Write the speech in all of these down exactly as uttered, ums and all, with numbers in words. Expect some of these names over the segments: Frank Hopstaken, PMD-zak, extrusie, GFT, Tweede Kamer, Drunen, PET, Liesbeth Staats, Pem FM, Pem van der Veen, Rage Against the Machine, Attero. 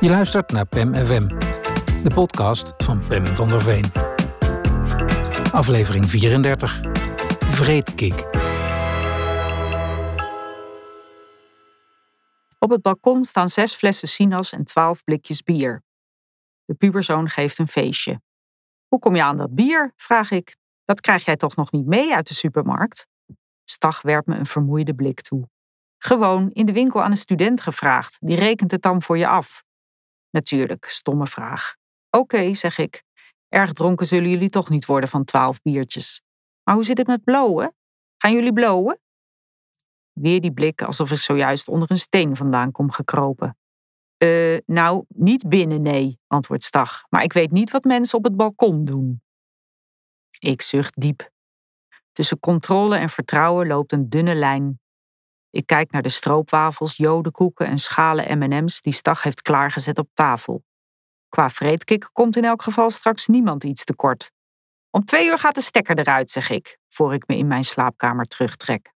Je luistert naar Pem F M, de podcast van Pem van der Veen. Aflevering vierendertig, Vreedkick. Op het balkon staan zes flessen sinaas en twaalf blikjes bier. De puberzoon geeft een feestje. Hoe kom je aan dat bier, vraag ik. Dat krijg jij toch nog niet mee uit de supermarkt? Stag werpt me een vermoeide blik toe. Gewoon in de winkel aan een student gevraagd. Die rekent het dan voor je af. Natuurlijk, stomme vraag. Oké, okay, zeg ik. Erg dronken zullen jullie toch niet worden van twaalf biertjes. Maar hoe zit het met blowen? Gaan jullie blowen? Weer die blik alsof ik zojuist onder een steen vandaan kom gekropen. Uh, nou, niet binnen, nee, antwoordt Stag. Maar ik weet niet wat mensen op het balkon doen. Ik zucht diep. Tussen controle en vertrouwen loopt een dunne lijn. Ik kijk naar de stroopwafels, jodekoeken en schalen M en M's die Stag heeft klaargezet op tafel. Qua vreedkick komt in elk geval straks niemand iets tekort. Om twee uur gaat de stekker eruit, zeg ik, voor ik me in mijn slaapkamer terugtrek.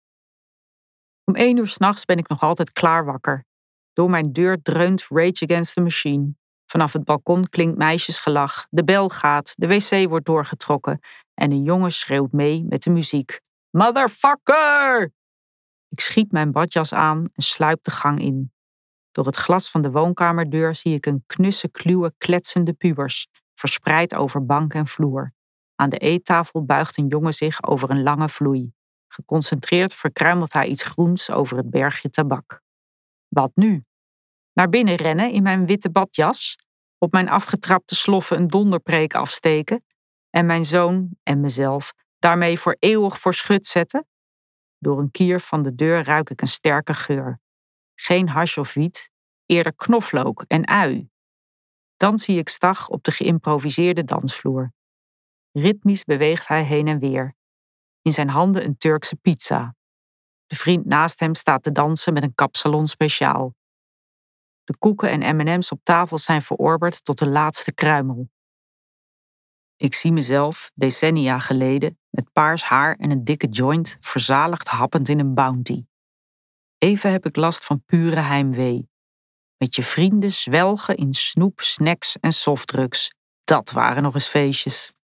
Om één uur 's nachts ben ik nog altijd klaar wakker. Door mijn deur dreunt Rage Against the Machine. Vanaf het balkon klinkt meisjesgelach, de bel gaat, de wc wordt doorgetrokken en een jongen schreeuwt mee met de muziek. Motherfucker! Ik schiet mijn badjas aan en sluip de gang in. Door het glas van de woonkamerdeur zie ik een knusse kluwe kletsende pubers, verspreid over bank en vloer. Aan de eettafel buigt een jongen zich over een lange vloei. Geconcentreerd verkruimelt hij iets groens over het bergje tabak. Wat nu? Naar binnen rennen in mijn witte badjas, op mijn afgetrapte sloffen een donderpreek afsteken en mijn zoon en mezelf daarmee voor eeuwig voor schut zetten? Door een kier van de deur ruik ik een sterke geur. Geen hash of wiet, eerder knoflook en ui. Dan zie ik Stag op de geïmproviseerde dansvloer. Ritmisch beweegt hij heen en weer. In zijn handen een Turkse pizza. De vriend naast hem staat te dansen met een kapsalon speciaal. De koeken en M en M's op tafel zijn verorberd tot de laatste kruimel. Ik zie mezelf, decennia geleden, met paars haar en een dikke joint, verzaligd happend in een bounty. Even heb ik last van pure heimwee. Met je vrienden zwelgen in snoep, snacks en softdrugs. Dat waren nog eens feestjes.